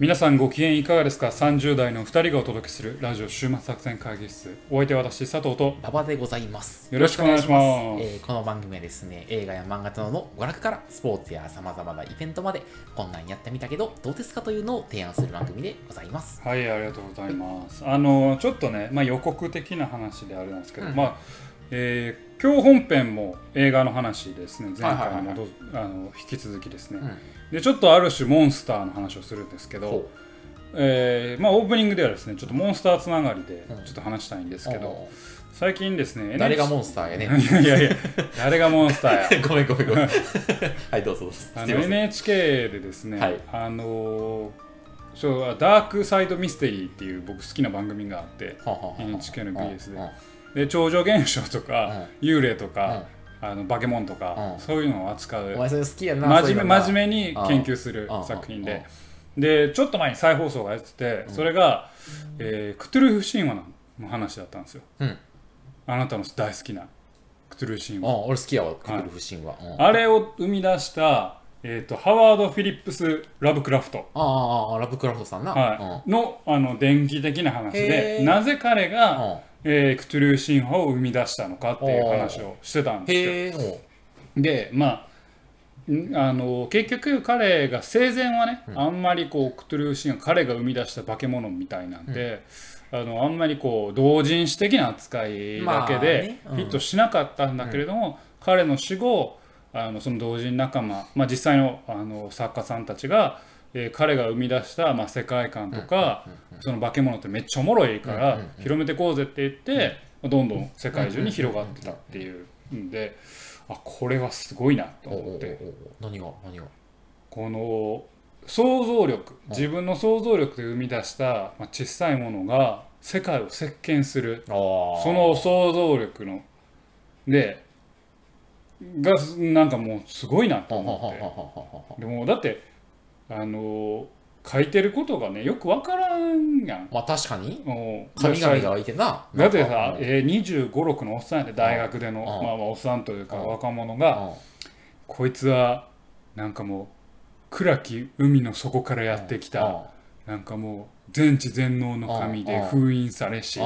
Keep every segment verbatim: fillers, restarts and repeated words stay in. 皆さんご機嫌いかがですか。さんじゅう代のふたりがお届けするラジオ週末作戦会議室、お相手は私佐藤と馬場でございます。よろしくお願いします。えー、この番組はですね、映画や漫画等の娯楽からスポーツやさまざまなイベントまで、こんなんやってみたけどどうですかというのを提案する番組でございます。はい、ありがとうございます。あのちょっとね、まあ、予告的な話であれなんですけど、うん、まあえー、今日本編も映画の話ですね。前回に戻、あの引き続きですね、うん、でちょっとある種モンスターの話をするんですけど、えーまあ、オープニングではですねちょっとモンスターつながりでちょっと話したいんですけど、うん、最近ですね、誰がモンスターやねいやいや誰がモンスターやごめんごめんごめんはいどうぞどうぞ。あの エヌエイチケー でですね、はい、あのーダークサイドミステリーっていう僕好きな番組があって、はははは エヌエイチケー の ビーエス で、はははで超常現象とか、うん、幽霊とか、うん、あの化け物とか、うん、そういうのを扱う、お前それ好きやな、真面目、真面目に研究する作品で、でちょっと前に再放送がやってて、それが、うんえー、クトゥルフ神話の話だったんですよ、うん、あなたの大好きなクトゥルフ神話、うん、俺好きやわクトゥルフ神話、はいうん、あれを生み出したえー、とハワード・フィリップス・ラブクラフト、ああラブクラフトさんな、はいうん、の, あの電気的な話で、なぜ彼が、うんえー、クトゥルー神話を生み出したのかっていう話をしてたんですよ。でまあ、あの結局彼が生前はね、うん、あんまりこうクトゥルー神話彼が生み出した化け物みたいなんで、うん、あ, のあんまりこう同人誌的な扱いだけでヒットしなかったんだけれども、まあねうん、彼の死後あのその同人仲間、まあ、実際 の, あの作家さんたちが、えー、彼が生み出した、まあ、世界観とか、うんうんうんうん、その化け物ってめっちゃおもろいから、うんうんうん、広めてこうぜって言って、うん、どんどん世界中に広がってたっていうんで、あこれはすごいなと思って、おおおお何が何がこの想像力、自分の想像力で生み出した、まあ、小さいものが世界を席巻する、その想像力のでがなんかもうすごいなと思って、でもだってあの書いてることがねよくわからんやん。まあ確かに神々がいてな、だってさ、えー、にじゅうご、ろくのおっさんやで、大学でのまあまあおっさんというか若者が、こいつはなんかもう暗き海の底からやってきた、なんかもう全知全能の神で封印されし、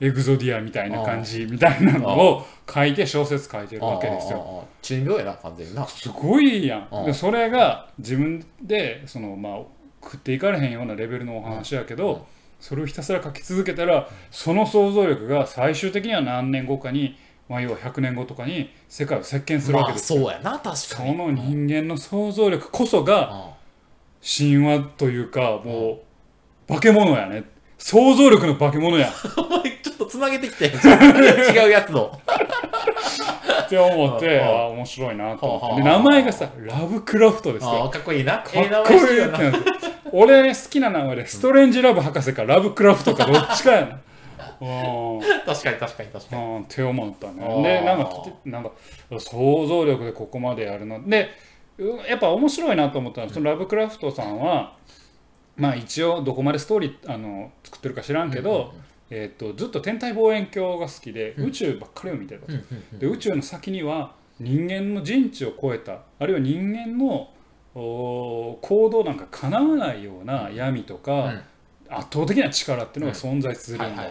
エグゾディアみたいな感じみたいなのを書いて小説書いてるわけですよ。中二病やな完全にな。すごいやん。でそれが自分でそのまあ食っていかれへんようなレベルのお話やけど、それをひたすら書き続けたら、その想像力が最終的には何年後かに、まあ要はひゃくねんごとかに世界を席巻するわけですよ。まあそうやな確かに。その人間の想像力こそが神話というかもう。化け物やね、想像力の化け物やお前ちょっとつなげてきて違うやつのって思って、あ面白いなと思って、で名前がさラブクラフトですよ。あかっこいいな、かっこいいよな俺、ね、好きな名前でストレンジラブ博士かラブクラフトかどっちかやな確かに確かに確かにって思ったね。でなんかなんか想像力でここまでやるのでやっぱ面白いなと思ったの、うん、そのラブクラフトさんはまあ一応どこまでストーリーあの作ってるか知らんけど、うんうんうんえー、とずっと天体望遠鏡が好きで、うん、宇宙ばっかりを見てる、うんうんうん、で宇宙の先には人間の人知を超えた、あるいは人間の行動なんかかなわないような闇とか、うん、圧倒的な力っていうのが存在するんだ。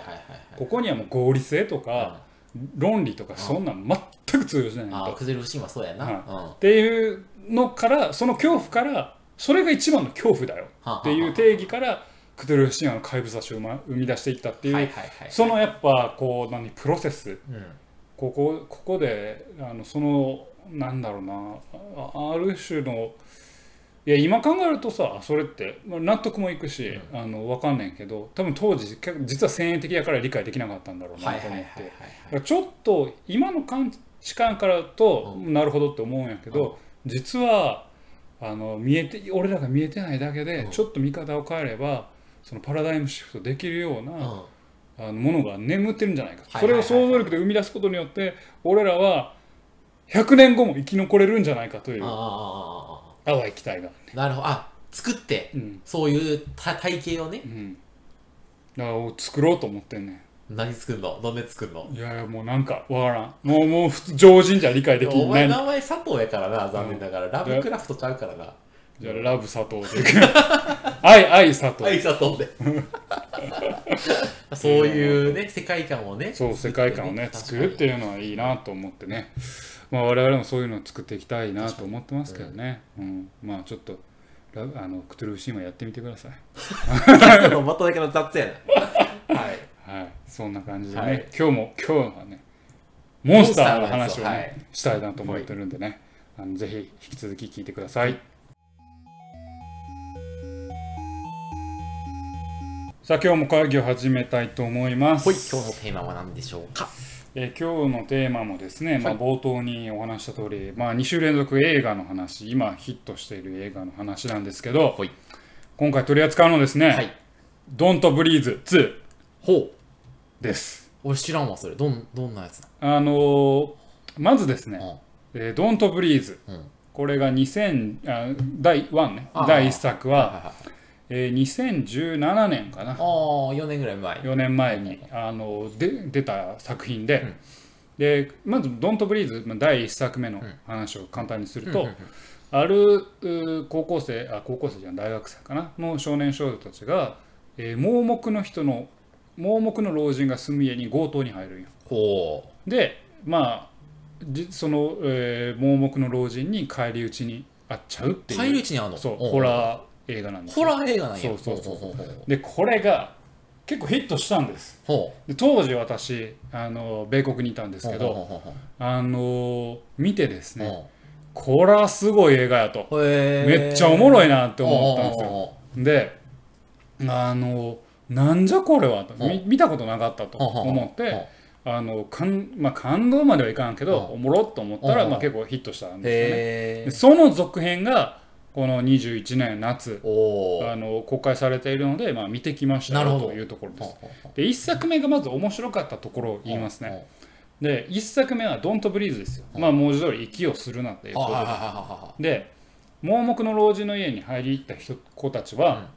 ここにはもう合理性とか、うん、論理とかそんなん全く通用しないんだと。崩れるシーンはそうやな、うんうん、っていうのから、その恐怖から、それが一番の恐怖だよっていう定義からクトゥルフ神話の怪物たちを生み出していったっていう、そのやっぱこう何プロセス、ここここであのそのなんだろうな、ある種のいや今考えるとさそれって納得もいくしあの分かんないけど、多分当時実は先鋭的だから理解できなかったんだろうなと思って、ちょっと今の視観からとなるほどって思うんやけど、実はあの見えて俺らが見えてないだけで、うん、ちょっと見方を変えればそのパラダイムシフトできるような、うん、あのものが眠ってるんじゃないか、はいはいはいはい、それを想像力で生み出すことによって俺らはひゃくねんごも生き残れるんじゃないかという淡い期待が、ね、なるほど。あ作って、うん、そういう体系をね、うん、だから作ろうと思ってんねん。何作るのどんで作るの。いやいやもうなんかわからん、もうもう常人じゃ理解できない。お前名前佐藤やからな残念ながら、うん、ラブクラフトちゃうからな。じゃあラブ佐藤で愛愛佐藤愛佐藤でそういうね世界観をねそう世界観をね作るっていうのはいいなと思ってね、まあ我々もそういうのを作っていきたいなと思ってますけどね、うん、まあちょっとラあのクトゥルフシーマやってみてくださいまただけの雑やなはいはいそんな感じでね、はい、今日も今日はねモンスターの話をね、はい、したいなと思ってるんでね、あのぜひ引き続き聞いてください。さあ今日も会議を始めたいと思います。はい、今日のテーマは何でしょうか。えー、今日のテーマもですね、はい、まあ、冒頭にお話した通り、まあ、に週連続映画の話、今ヒットしている映画の話なんですけど、はい、今回取り扱うのですね、はい、ドントブリーズツーほうです。俺知らんわそれ、どん、どんなやつだ。あのー、まずですね、ドントブリーズ、これがにせんあだいいちね、だいいっさくは、はいはいはい、えー、にせんじゅうななねんかな、あよねんぐらい前よねんまえにあので出た作品 で,、うん、でまずドントブリーズだいいっさくめの話を簡単にすると、うんうんうんうん、ある高校生あ高校生じゃない大学生かなの少年少女たちが、えー、盲目の人の盲目の老人が住む家に強盗に入るんよ。ほうでまあその、えー、盲目の老人に返り討ちにあっちゃうっていう、返り討ちにあるの、そうホラー映画なんです。ホラー映画なんや。そうそうそうそう。ほうほうほう。でこれが結構ヒットしたんです。ほうで当時私あの米国にいたんですけど、ほうほうほうほう、あの見てですね、これはすごい映画やと、めっちゃおもろいなって思ったんですよ。ほうほうほう、であのなんじゃこれはと、見たことなかったと思って。ほうほうほうほう、あの感まあ、感動まではいかんけど、ほう、おもろっと思ったら、ほうほう、まあ、結構ヒットしたんですよね。でその続編がこのにじゅういちねん夏あの公開されているので、まあ、見てきましたよというところです。でいっさくめがまず面白かったところを言いますね。でいっさくめはドントブリーズですよ、まあ、文字通り息をするなっていうことで、で盲目の老人の家に入り入った人子たちは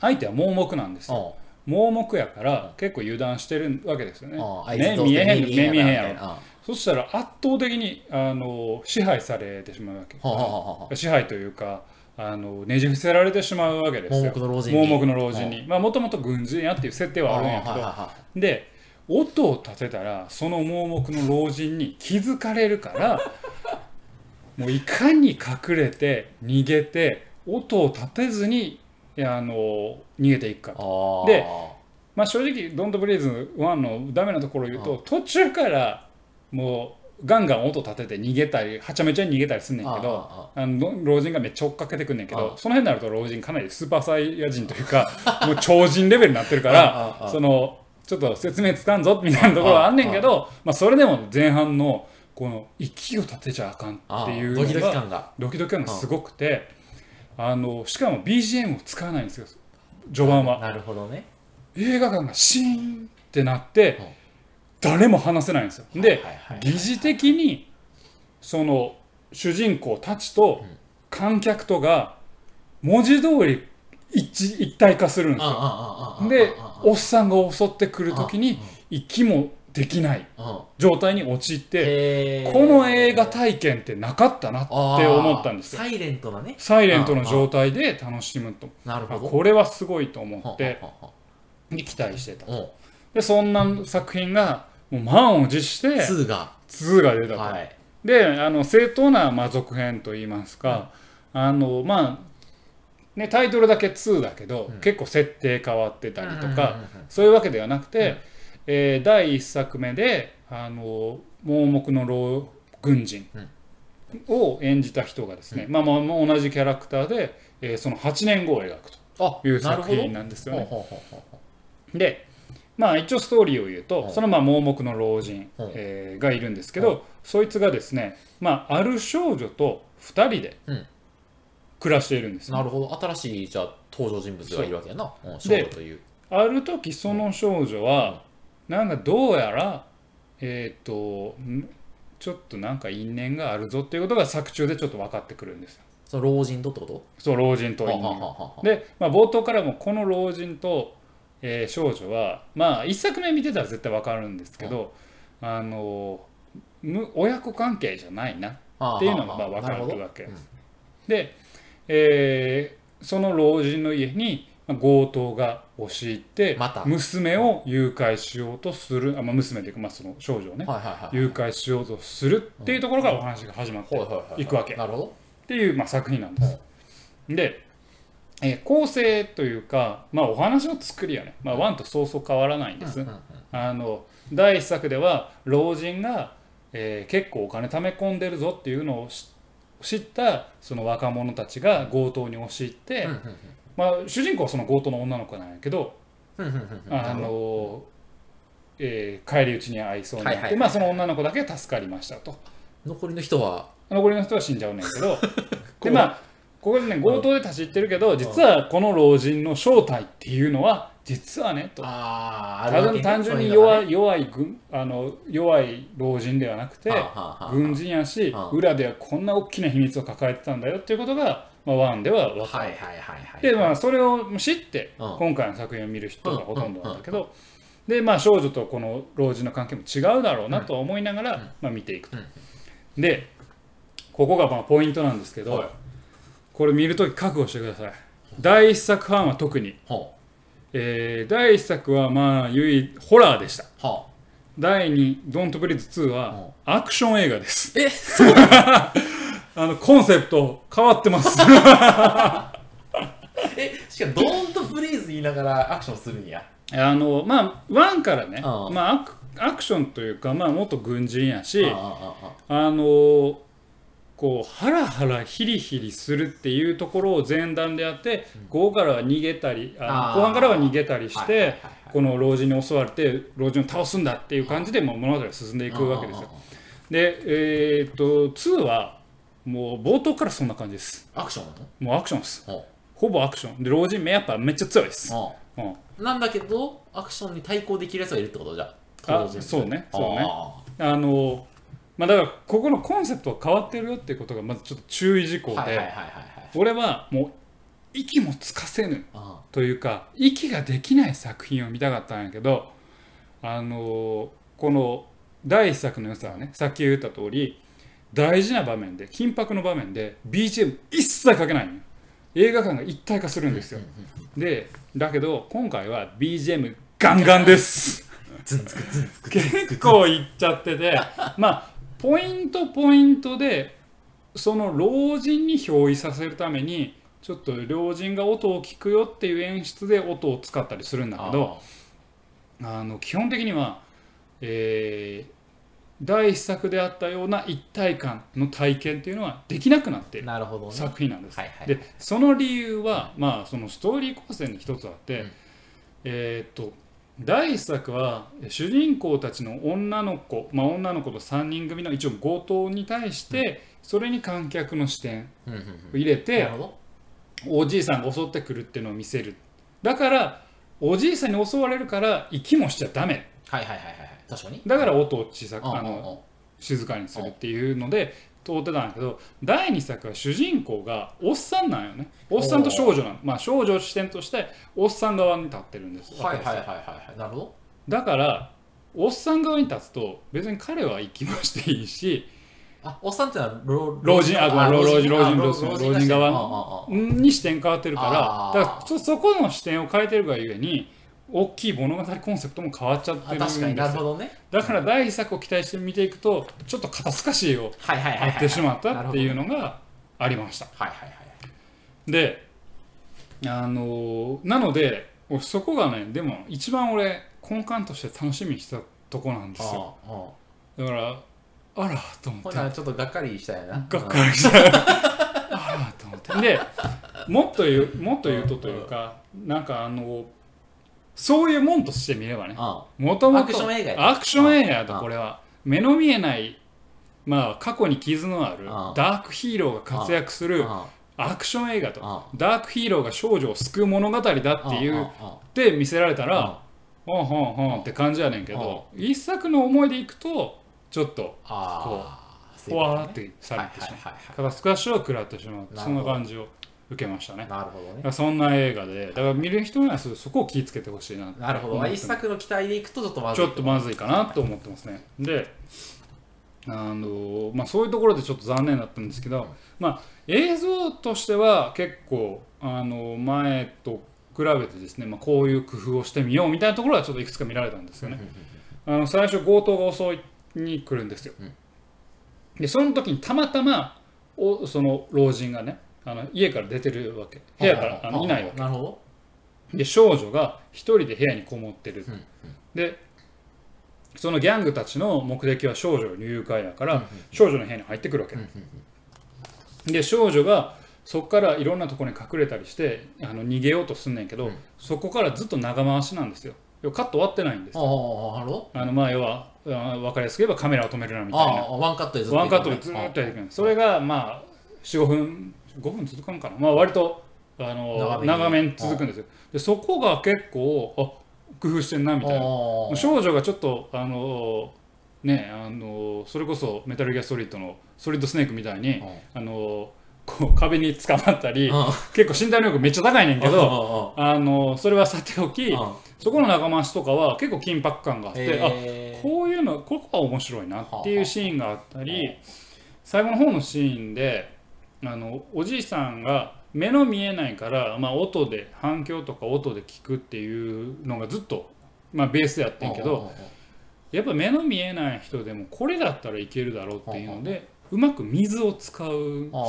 相手は盲目なんですよ。盲目やから結構油断してるわけですよね。目見えへん、目見えへんやろ。そしたら圧倒的にあの支配されてしまうわけ、はあはあ、支配というかあのねじ伏せられてしまうわけですよ、盲目の老人に。もともと軍人やっていう設定はあるんやけど、はあはあ、で音を立てたらその盲目の老人に気づかれるからもういかに隠れて逃げて音を立てずにあの逃げていくかと。で、まあ、正直ドントブリーズワンのダメなところを言うと、はあ、途中からもうガンガン音立てて逃げたりはちゃめちゃに逃げたりすんねんけど、あああの老人がめっちゃ追っかけてくんねんけど、ああその辺になると老人かなりスーパーサイヤ人というかもう超人レベルになってるからああああそのちょっと説明つかんぞみたいなところはあんねんけど、ああああ、まあ、それでも前半のこの息を立てちゃあかんっていうのが、ああドキドキ感がドキドキ感がすごくて、あああのしかも ビージーエム を使わないんですよ序盤は。なるほどね。映画館がシーンってなって、うん、誰も話せないんですよ。で、疑似的にその主人公たちと観客とが文字通り 一, 一体化するんですよ。で、おっさんが襲ってくるときに息もできない状態に陥って、この映画体験ってなかったなって思ったんですよ。サイレントなね。サイレントの状態で楽しむと。なるほど。これはすごいと思って期待してた。で、そんな作品がもう満を持してツーがツーが出たと、はい、であの正当なまあ続編といいますか、うん、あのまあねタイトルだけツーだけど、うん、結構設定変わってたりとか、うん、そういうわけではなくて、うん、えー、だいいっさくめであの盲目の老軍人を演じた人がですね、うん、まあまあ同じキャラクターで、えー、そのはちねんごを描くという作品なんですよね。でまあ、一応ストーリーを言うと、はい、そのまあ盲目の老人、はい、えー、がいるんですけど、はい、そいつがですね、まあ、ある少女とふたりで暮らしているんです、ね、うん、なるほど。新しいじゃあ登場人物がいるわけやな、うん、少女という。ある時その少女は、うん、なんかどうやら、えー、とちょっとなんか因縁があるぞっていうことが作中でちょっと分かってくるんですよ。その老人とってこと？そう、老人と因縁。ははははで、まあ、冒頭からもこの老人とえー、少女はまあいっさくめ見てたら絶対わかるんですけど、あ、あのー、親子関係じゃないなっていうのがまあ分かるわけです。で、えー、その老人の家に強盗が押し入って娘を誘拐しようとする、あ、まあ、娘というか、まあ、その少女をね誘拐しようとするっていうところからお話が始まっていくわけっていう、まあ、作品なんです。で、えー、構成というか、まあ、お話の作りはね、まあ、ワンとそうそう変わらないんです。あのだいいっさくでは老人が、えー、結構お金貯め込んでるぞっていうのを知ったその若者たちが強盗に押し入って、うんうんうん、まあ、主人公はその強盗の女の子なんやけど、あの、えー、帰り討ちに遭いそうになって、まあ、その女の子だけ助かりましたと。残りの人は残りの人は死んじゃうねんけどで、まあここでね、強盗で立ち入ってるけど、実はこの老人の正体っていうのは実はねと、ただ単純に弱い弱い軍あの弱い老人ではなくて軍人やし、裏ではこんな大きな秘密を抱えてたんだよっていうことがいちでは分かる。で、まあそれを知って今回の作品を見る人がほとんどなんだけど、で、まあ少女とこの老人の関係も違うだろうなと思いながらまあ見ていくと。で、ここがまあポイントなんですけど、これ見るとき覚悟してください。だいいっさくはんは特に、えー、だいいっさくはまあ唯一ホラーでした。はあ、だいに「ドントブリーズツー」はアクション映画です。え、そうだあのコンセプト変わってますえ、しかも「ドントブリーズ」言いながらアクションするんや。あのまあワンからね、ああ、まあ、アク、アクションというか、まあ、元軍人やし、ああ、ああ、あのこうハラハラヒリヒリするっていうところを前段でやって、ごからは逃げたり、あの後半からは逃げたりして、この老人に襲われて老人を倒すんだっていう感じでもう物語が進んでいくわけですよ。で、えー、っとツーはもう冒頭からそんな感じです。アクションなの？もうアクションです。ほぼアクションで、老人めやっぱめっちゃ強いです。なんだけどアクションに対抗できるやつがいるってことじゃ。あ、そうね、そうね。あの。まあだからここのコンセプトは変わってるよっていうことがまずちょっと注意事項で、俺はもう息もつかせぬというか息ができない作品を見たかったんやけど、あのこのだいいっさくの良さはね、さっき言った通り大事な場面で緊迫の場面で ビージーエム 一切かけないのよ。映画館が一体化するんですよ。でだけど今回は ビージーエム ガンガンです結構いっちゃってて、まあポイントポイントでその老人に憑依させるためにちょっと老人が音を聞くよっていう演出で音を使ったりするんだけど、あの基本的には、えー、だいいっさくであったような一体感の体験っていうのはできなくなっている作品なんです。でその理由は、まあ、そのストーリー構成に一つあって、うん、えっとだいいっさくは主人公たちの女の子、まあ、女の子とさんにん組の一応強盗に対してそれに観客の視点を入れておじいさんが襲ってくるっていうのを見せる。だからおじいさんに襲われるから息もしちゃダメ、だから音を小さく、あの静かにするっていうので通ってたんだけど、だいにさくは主人公がおっさんなんよね。おっさんと少女なの、まあ、少女を視点としておっさん側に立ってるんです。はいはいはいはい、なるほど。だからおっさん側に立つと別に彼は生きましていいし、あ、おっさんってのは老人、あ、ごめん、老人、老人、老人、老人側に視点変わってるから、だからそこの視点を変えてるがゆえに大きい物語コンセプトも変わっちゃってるんですよ。だからだいいっさくを期待して見ていくとちょっと肩透かしを張ってしまったっていうのがありました。で、あのなのでそこがね、でも一番俺根幹として楽しみにしたとこなんですよ。だからあらと思って、ほらちょっとがっかりしたやな、がっかりしたやなあらと思って、でもっと言う、もっと言うとというか、なんかあのそういうもんとしてみればね、もともとアクション映画、アクション映画だとこれは目の見えない、まあ過去に傷のあるダークヒーローが活躍するアクション映画と、ダークヒーローが少女を救う物語だっていうで見せられたらほんほんほんって感じやねんけど、一作の思いでいくとちょっとこうフォワーってされてしまう、肩透かしを食らってしまう、そんな感じを受けましたね。なるほどね。そんな映画で、だから見る人にはそこを気をつけてほしいな。なるほど。一作の期待でいくとちょっとまずい。ちょっとまずいかなと思ってますね。で、あのまあ、そういうところでちょっと残念だったんですけど、まあ、映像としては結構あの前と比べてですね、まあ、こういう工夫をしてみようみたいなところはちょっといくつか見られたんですよね。あの最初強盗が襲いに来るんですよ。でその時にたまたまおその老人がねあの家から出てるわけ、部屋からあのいないわけ。なるほど。で少女が一人で部屋にこもってる。でそのギャングたちの目的は少女の誘拐だから少女の部屋に入ってくるわけで、少女がそこからいろんなところに隠れたりしてあの逃げようとすんねんけど、そこからずっと長回しなんですよ。カット終わってないんですよ。あのまあ要は分かりやすく言えばカメラを止めるなみたいな、ワンカットでずっとやっていくんです。それがまあよん、ごふんごふん続くのかな、まあ割とあの長めに続くんですよ。でそこが結構工夫してんなみたいな、少女がちょっとあのねあのそれこそメタルギアソリッドのソリッドスネークみたいにあのこう壁に捕まったり、結構身体能力めっちゃ高いねんけど、あのそれはさておき、そこの長回しとかは結構緊迫感があって、あこういうのここは面白いなっていうシーンがあったり、最後の方のシーンであのおじいさんが目の見えないから、まあ、音で反響とか音で聞くっていうのがずっと、まあ、ベースでやってんけど、やっぱ目の見えない人でもこれだったらいけるだろうっていうので、うまく水を使う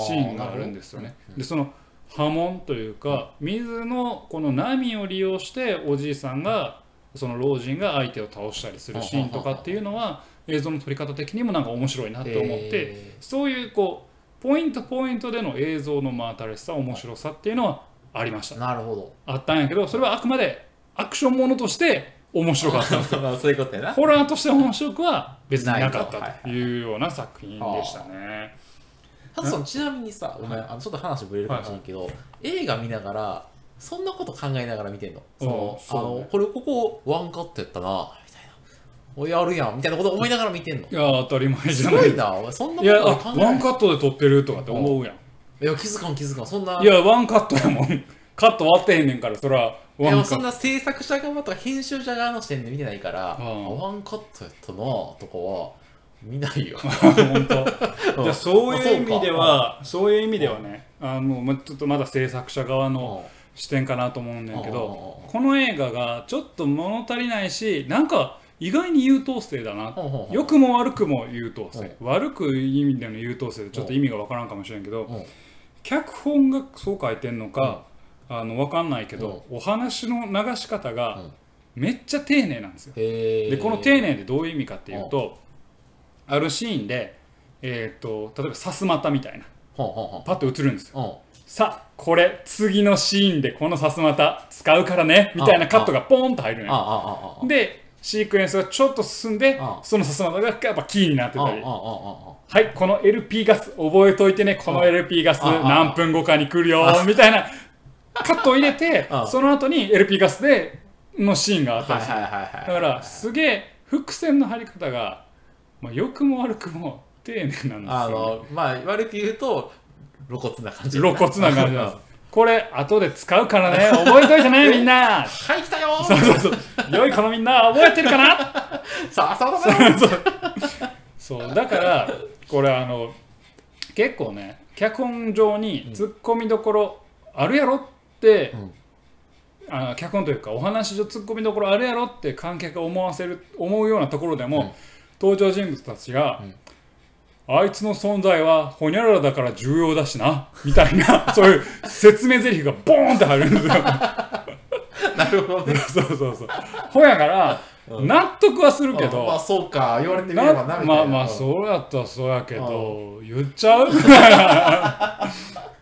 シーンがあるんですよね。でその波紋というか水のこの波を利用しておじいさんがその老人が相手を倒したりするシーンとかっていうのは映像の撮り方的にもなんか面白いなと思って、そういうこうポイントポイントでの映像の真新しさ、面白さっていうのはありました。なるほど。あったんやけど、それはあくまでアクションものとして面白かったんですよ。そういうことやな。ホラーとして面白くは別になかったというような作品でしたね。ハンソン、ちなみにさ、ごめん、あのちょっと話ぶれるかもしれないけど、映画見ながらそんなこと考えながら見てんの。そのあのこれここワンカットやったな。おやるやんみたいなこと思いながら見てんの。いや当たり前じゃない。すごいな、そんなこと考えない。ワンカットで撮ってるとかって思うやん。いや気づかん気づかん、そんな。いやワンカットやもん、カット終わってへんねんから。それはワンカット。いやそんな制作者側とか編集者側の視点で見てないから、ワンカットやったなとかは見ないよ。本当。じゃあそういう意味では、そういう意味ではね、あのちょっとまだ制作者側の視点かなと思うんだけど、この映画がちょっと物足りないし、なんか意外に優等生だな。良くも悪くも優等生、悪く意味での優等生でちょっと意味が分からんかもしれんけど、脚本がそう書いてんのかあの分かんないけど、お話の流し方がめっちゃ丁寧なんですよ。でこの丁寧でどういう意味かっていうと、あるシーンでえっと例えばさすまたみたいなパッと映るんですよ。さあこれ次のシーンでこのさすまた使うからねみたいなカットがポーンと入るんよ。でシークエンスがちょっと進んで、そのさすまたがやっぱキーになってたり、はいこの エルピー ガス覚えといてね、この エルピー ガス何分後かに来るよみたいなカットを入れて、その後に エルピー ガスでのシーンがあったりする。だからすげえ伏線の張り方が良くも悪くも丁寧なんですよね。あのまあ悪く言うと露骨な感じ。露骨な感じなんです。これ後で使うからね、覚えといてねみんな。はい来たよ。そうそうそう。良い子のみんな覚えてるかな。さあさあさあ。そうだからこれあの結構ね、脚本上に突っ込みどころあるやろって、うん、あの脚本というかお話上突っ込みどころあるやろって観客が思わせる思うようなところでも、うん、登場人物たちが。うん、あいつの存在はホニャララだから重要だしなみたいなそういう説明台詞がボーンって入るんですよ。なるほどね。そうそうそう。ほやから納得はするけど、まあそうか言われてみればなみたいな。まあまあそうやったらそうやけど言っちゃう。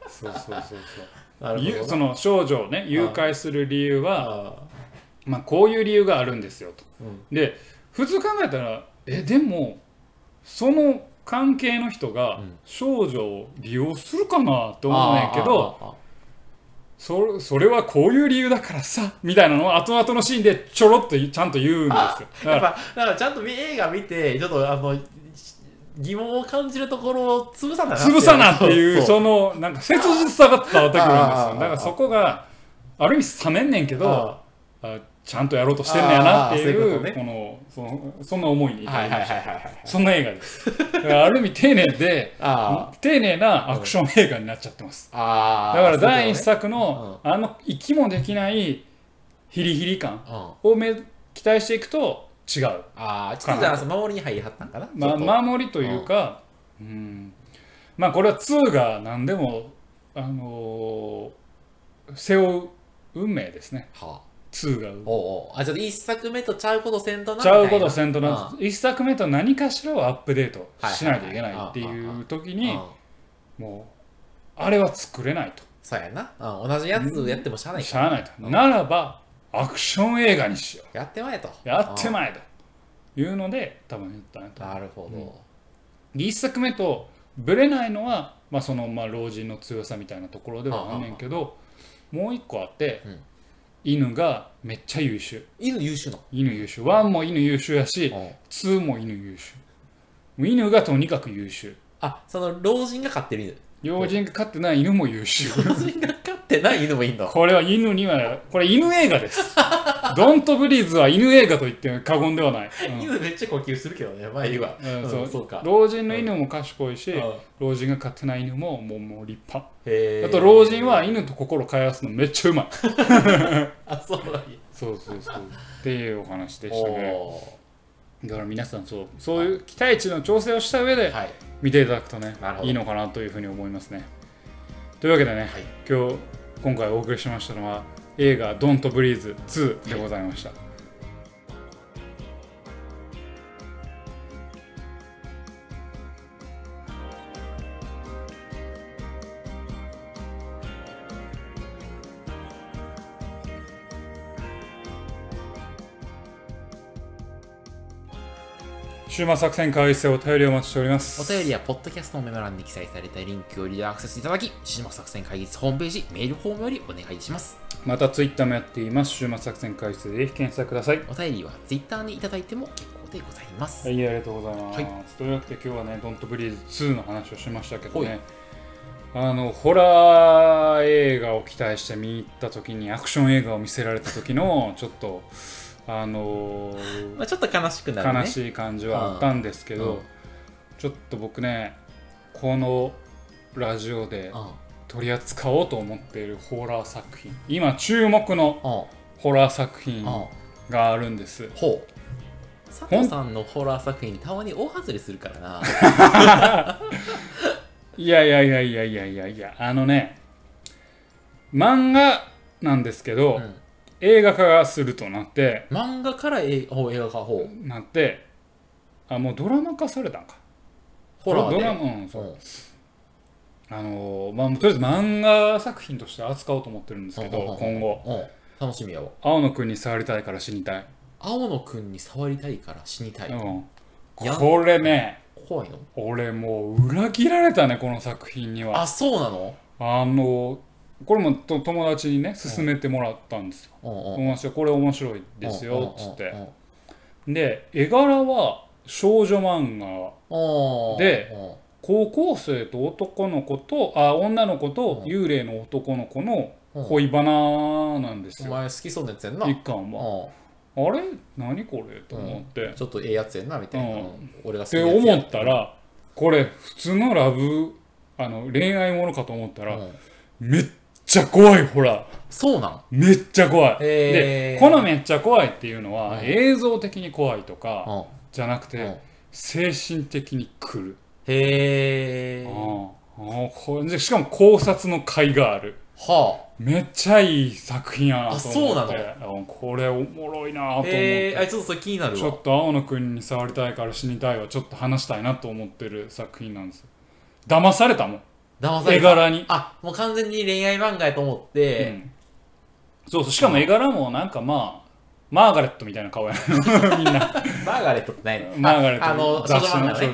そうそうそうそう。なるほど。その少女をね誘拐する理由はまあこういう理由があるんですよと。で普通考えたらえでもその関係の人が少女を利用するかなと思うんやけど、そ, それはこういう理由だからさみたいなのを後々のシーンでちょろっとちゃんと言うんですよ。だからだからちゃんと映画見てちょっとあの疑問を感じるところを潰さな潰さなっていう そ, う そ, うそのなんか切実さが伝わってくるんですよ。だからそこがある意味冷めんねんけど、あちゃんとやろうとしてんのやなっていうこのそのそんな思いに至りました。そんな映画です。だからある意味丁寧で丁寧なアクション映画になっちゃってます。だから第一作のあの息もできないヒリヒリ感を期待していくと違う。ああ、ちょっとじゃあ守りに入りはったんかな。まあ守りというか、うん、まあこれはにが何でもあのー、背負う運命ですね。はあ、にがおうおう、あ、ちょっといっさくめとちゃうことせんとな、ちゃうことせんとな、いっさくめと何かしらをアップデートしないといけないっていう時にもうあれは作れないと。そうやな、同じやつやってもしゃあないしゃあないと、うん、ならばアクション映画にしよう、やってまえとやってまえというので多分言ったねと。なるほど、うん、いっさくめとブレないのは、まあ、そのまあ老人の強さみたいなところではあんねんけど、もう一個あって、うん、犬がめっちゃ優秀。犬優秀なの。犬優秀。ワンも犬優秀やし、ツーも犬優秀。もう犬がとにかく優秀。あ、その老人が飼ってる犬。老人が飼ってない犬も優秀。老人が飼ってない犬もいいんだ。これは犬には、これ犬映画です。ドントブリーズは犬映画と言っても過言ではない。うん、犬めっちゃ呼吸するけどね、まあいいわ。そうか。老人の犬も賢いし、うん、老人が飼ってない犬ももう、もう立派。へー。あと老人は犬と心を通わすのめっちゃうまい。あ、そうなんや。そうそうそう。っていうお話でしたね。だから皆さんそう、そういう期待値の調整をした上で見ていただくとね、はい、いいのかなというふうに思いますね。というわけでね、はい、今日今回お送りしましたのは、映画「ドントブリーズツー」でございました。はい、終末作戦会議室でお便りをお待ちしております。お便りはポッドキャストのメモ欄に記載されたリンクよりアクセスいただき、終末作戦会議室ホームページメールフォームよりお願いします。またツイッターもやっています。終末作戦会議室でぜひ検索ください。お便りはツイッターにいただいても結構でございます。はい、ありがとうございます、はい、というわけで今日はね、ドントブリーズツーの話をしましたけどね、あのホラー映画を期待して見に行った時にアクション映画を見せられた時のちょっとあのー、まあちょっと悲しくなるね、悲しい感じはあったんですけど、うんうん、ちょっと僕ね、このラジオで取り扱おうと思っているホラー作品、今注目のホラー作品があるんです。ほう、佐藤さんのホラー作品にたまに大外れするからな。いやいやいやいやいやいやいや、あのね、漫画なんですけど、うん、映画化がするとなって、漫画から映画化法なって、あ、もうドラマ化されたんか、ホラーでドラマ、うん、そう、あのー、まあとりあえず漫画作品として扱おうと思ってるんですけど、今後楽しみやわ。青野くんに触りたいから死にたい。青野くんに触りたいから死にたい、うん、これね、怖いの、俺もう裏切られたね、この作品には。あ、そうなの。あのーこれもと友達にね勧めてもらったんですよ。友達がこれ面白いですよっつって、で絵柄は少女漫画で、高校生と男の子とあ女の子と幽霊の男の子の恋バナなんですよ。お前好きそうなやつやんな、一巻は。あれ何これと思って、ちょっとええやつやんなみたいな、俺が好きなやつやって思ったら、これ普通のラブあの恋愛ものかと思ったら、めっめっちゃ怖いホラー。そうなん。めっちゃ怖い。で、このめっちゃ怖いっていうのは映像的に怖いとかじゃなくて、精神的に来る。へえ。しかも考察の甲斐がある。はあ。めっちゃいい作品やなと思って。あ、そうなの。これおもろいなと思って。あ、ちょっとそれ気になるわ。ちょっと青野くんに触りたいから死にたいはちょっと話したいなと思ってる作品なんですよ。騙されたもん。絵柄に、あ、もう完全に恋愛漫画やと思って、うん、そうそう、しかも絵柄もなんかまあマーガレットみたいな顔やな。みんなマーガレットってないの。マーガレット、あの雑誌の人、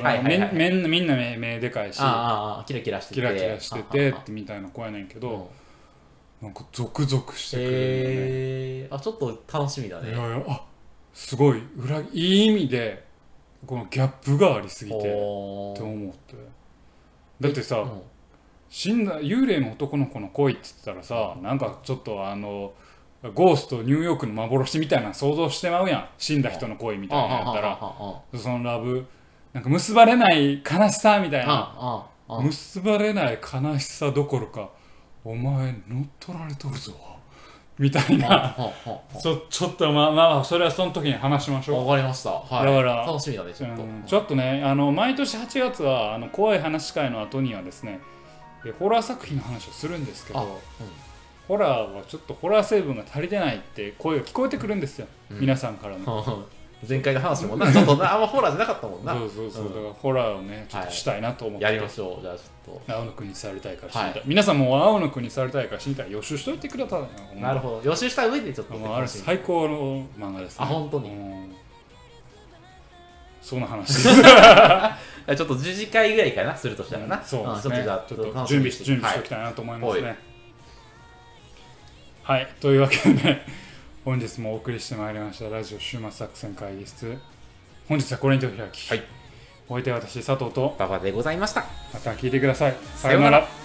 みんな目でかいし、ああキラキラしててキラキラしててってみたいな子やねんけど、なんかゾクゾクしてくるよね。へー、あ、ちょっと楽しみだね。いやいや、あ、すごい裏、いい意味でこのギャップがありすぎてって思って、だってさ、死んだ幽霊の男の子の恋って言ったらさ、なんかちょっとあのゴーストニューヨークの幻みたいなの想像してまうやん、死んだ人の恋みたいなのやったら、そのラブなんか結ばれない悲しさみたいな、結ばれない悲しさどころかお前乗っ取られとるぞみたいな、ちょっとまあまあそれはその時に話しましょう。わかりました。だから楽しみだね。ちょっとちょっとね、あの毎年はちがつはあの怖い話会の後にはですねホラー作品の話をするんですけど、ホラーはちょっとホラー成分が足りてないって声が聞こえてくるんですよ、皆さんからの。前回の話もな、ちょっとあんまホラーじゃなかったもんな。そうそうそう、だからホラーをね、ちょっとしたいなと思って。やりましょう、じゃあちょっと。青の国にされたいから死にたい。皆さんも青の国にされたいから死にたい。予習しといてください。なるほど、予習した上でちょっと。あれ最高の漫画ですね。あ、本当に。そんな話です。ちょっとじゅっかいぐらいかな、するとしたらな。そうですね。ちょっと準備しておきたいなと思いますね。はい、というわけでね。本日もお送りしてまいりましたラジオ終末作戦会議室、本日はこれにてお開き、はい、お相手は私佐藤と馬場でございました。また聞いてください。さようなら。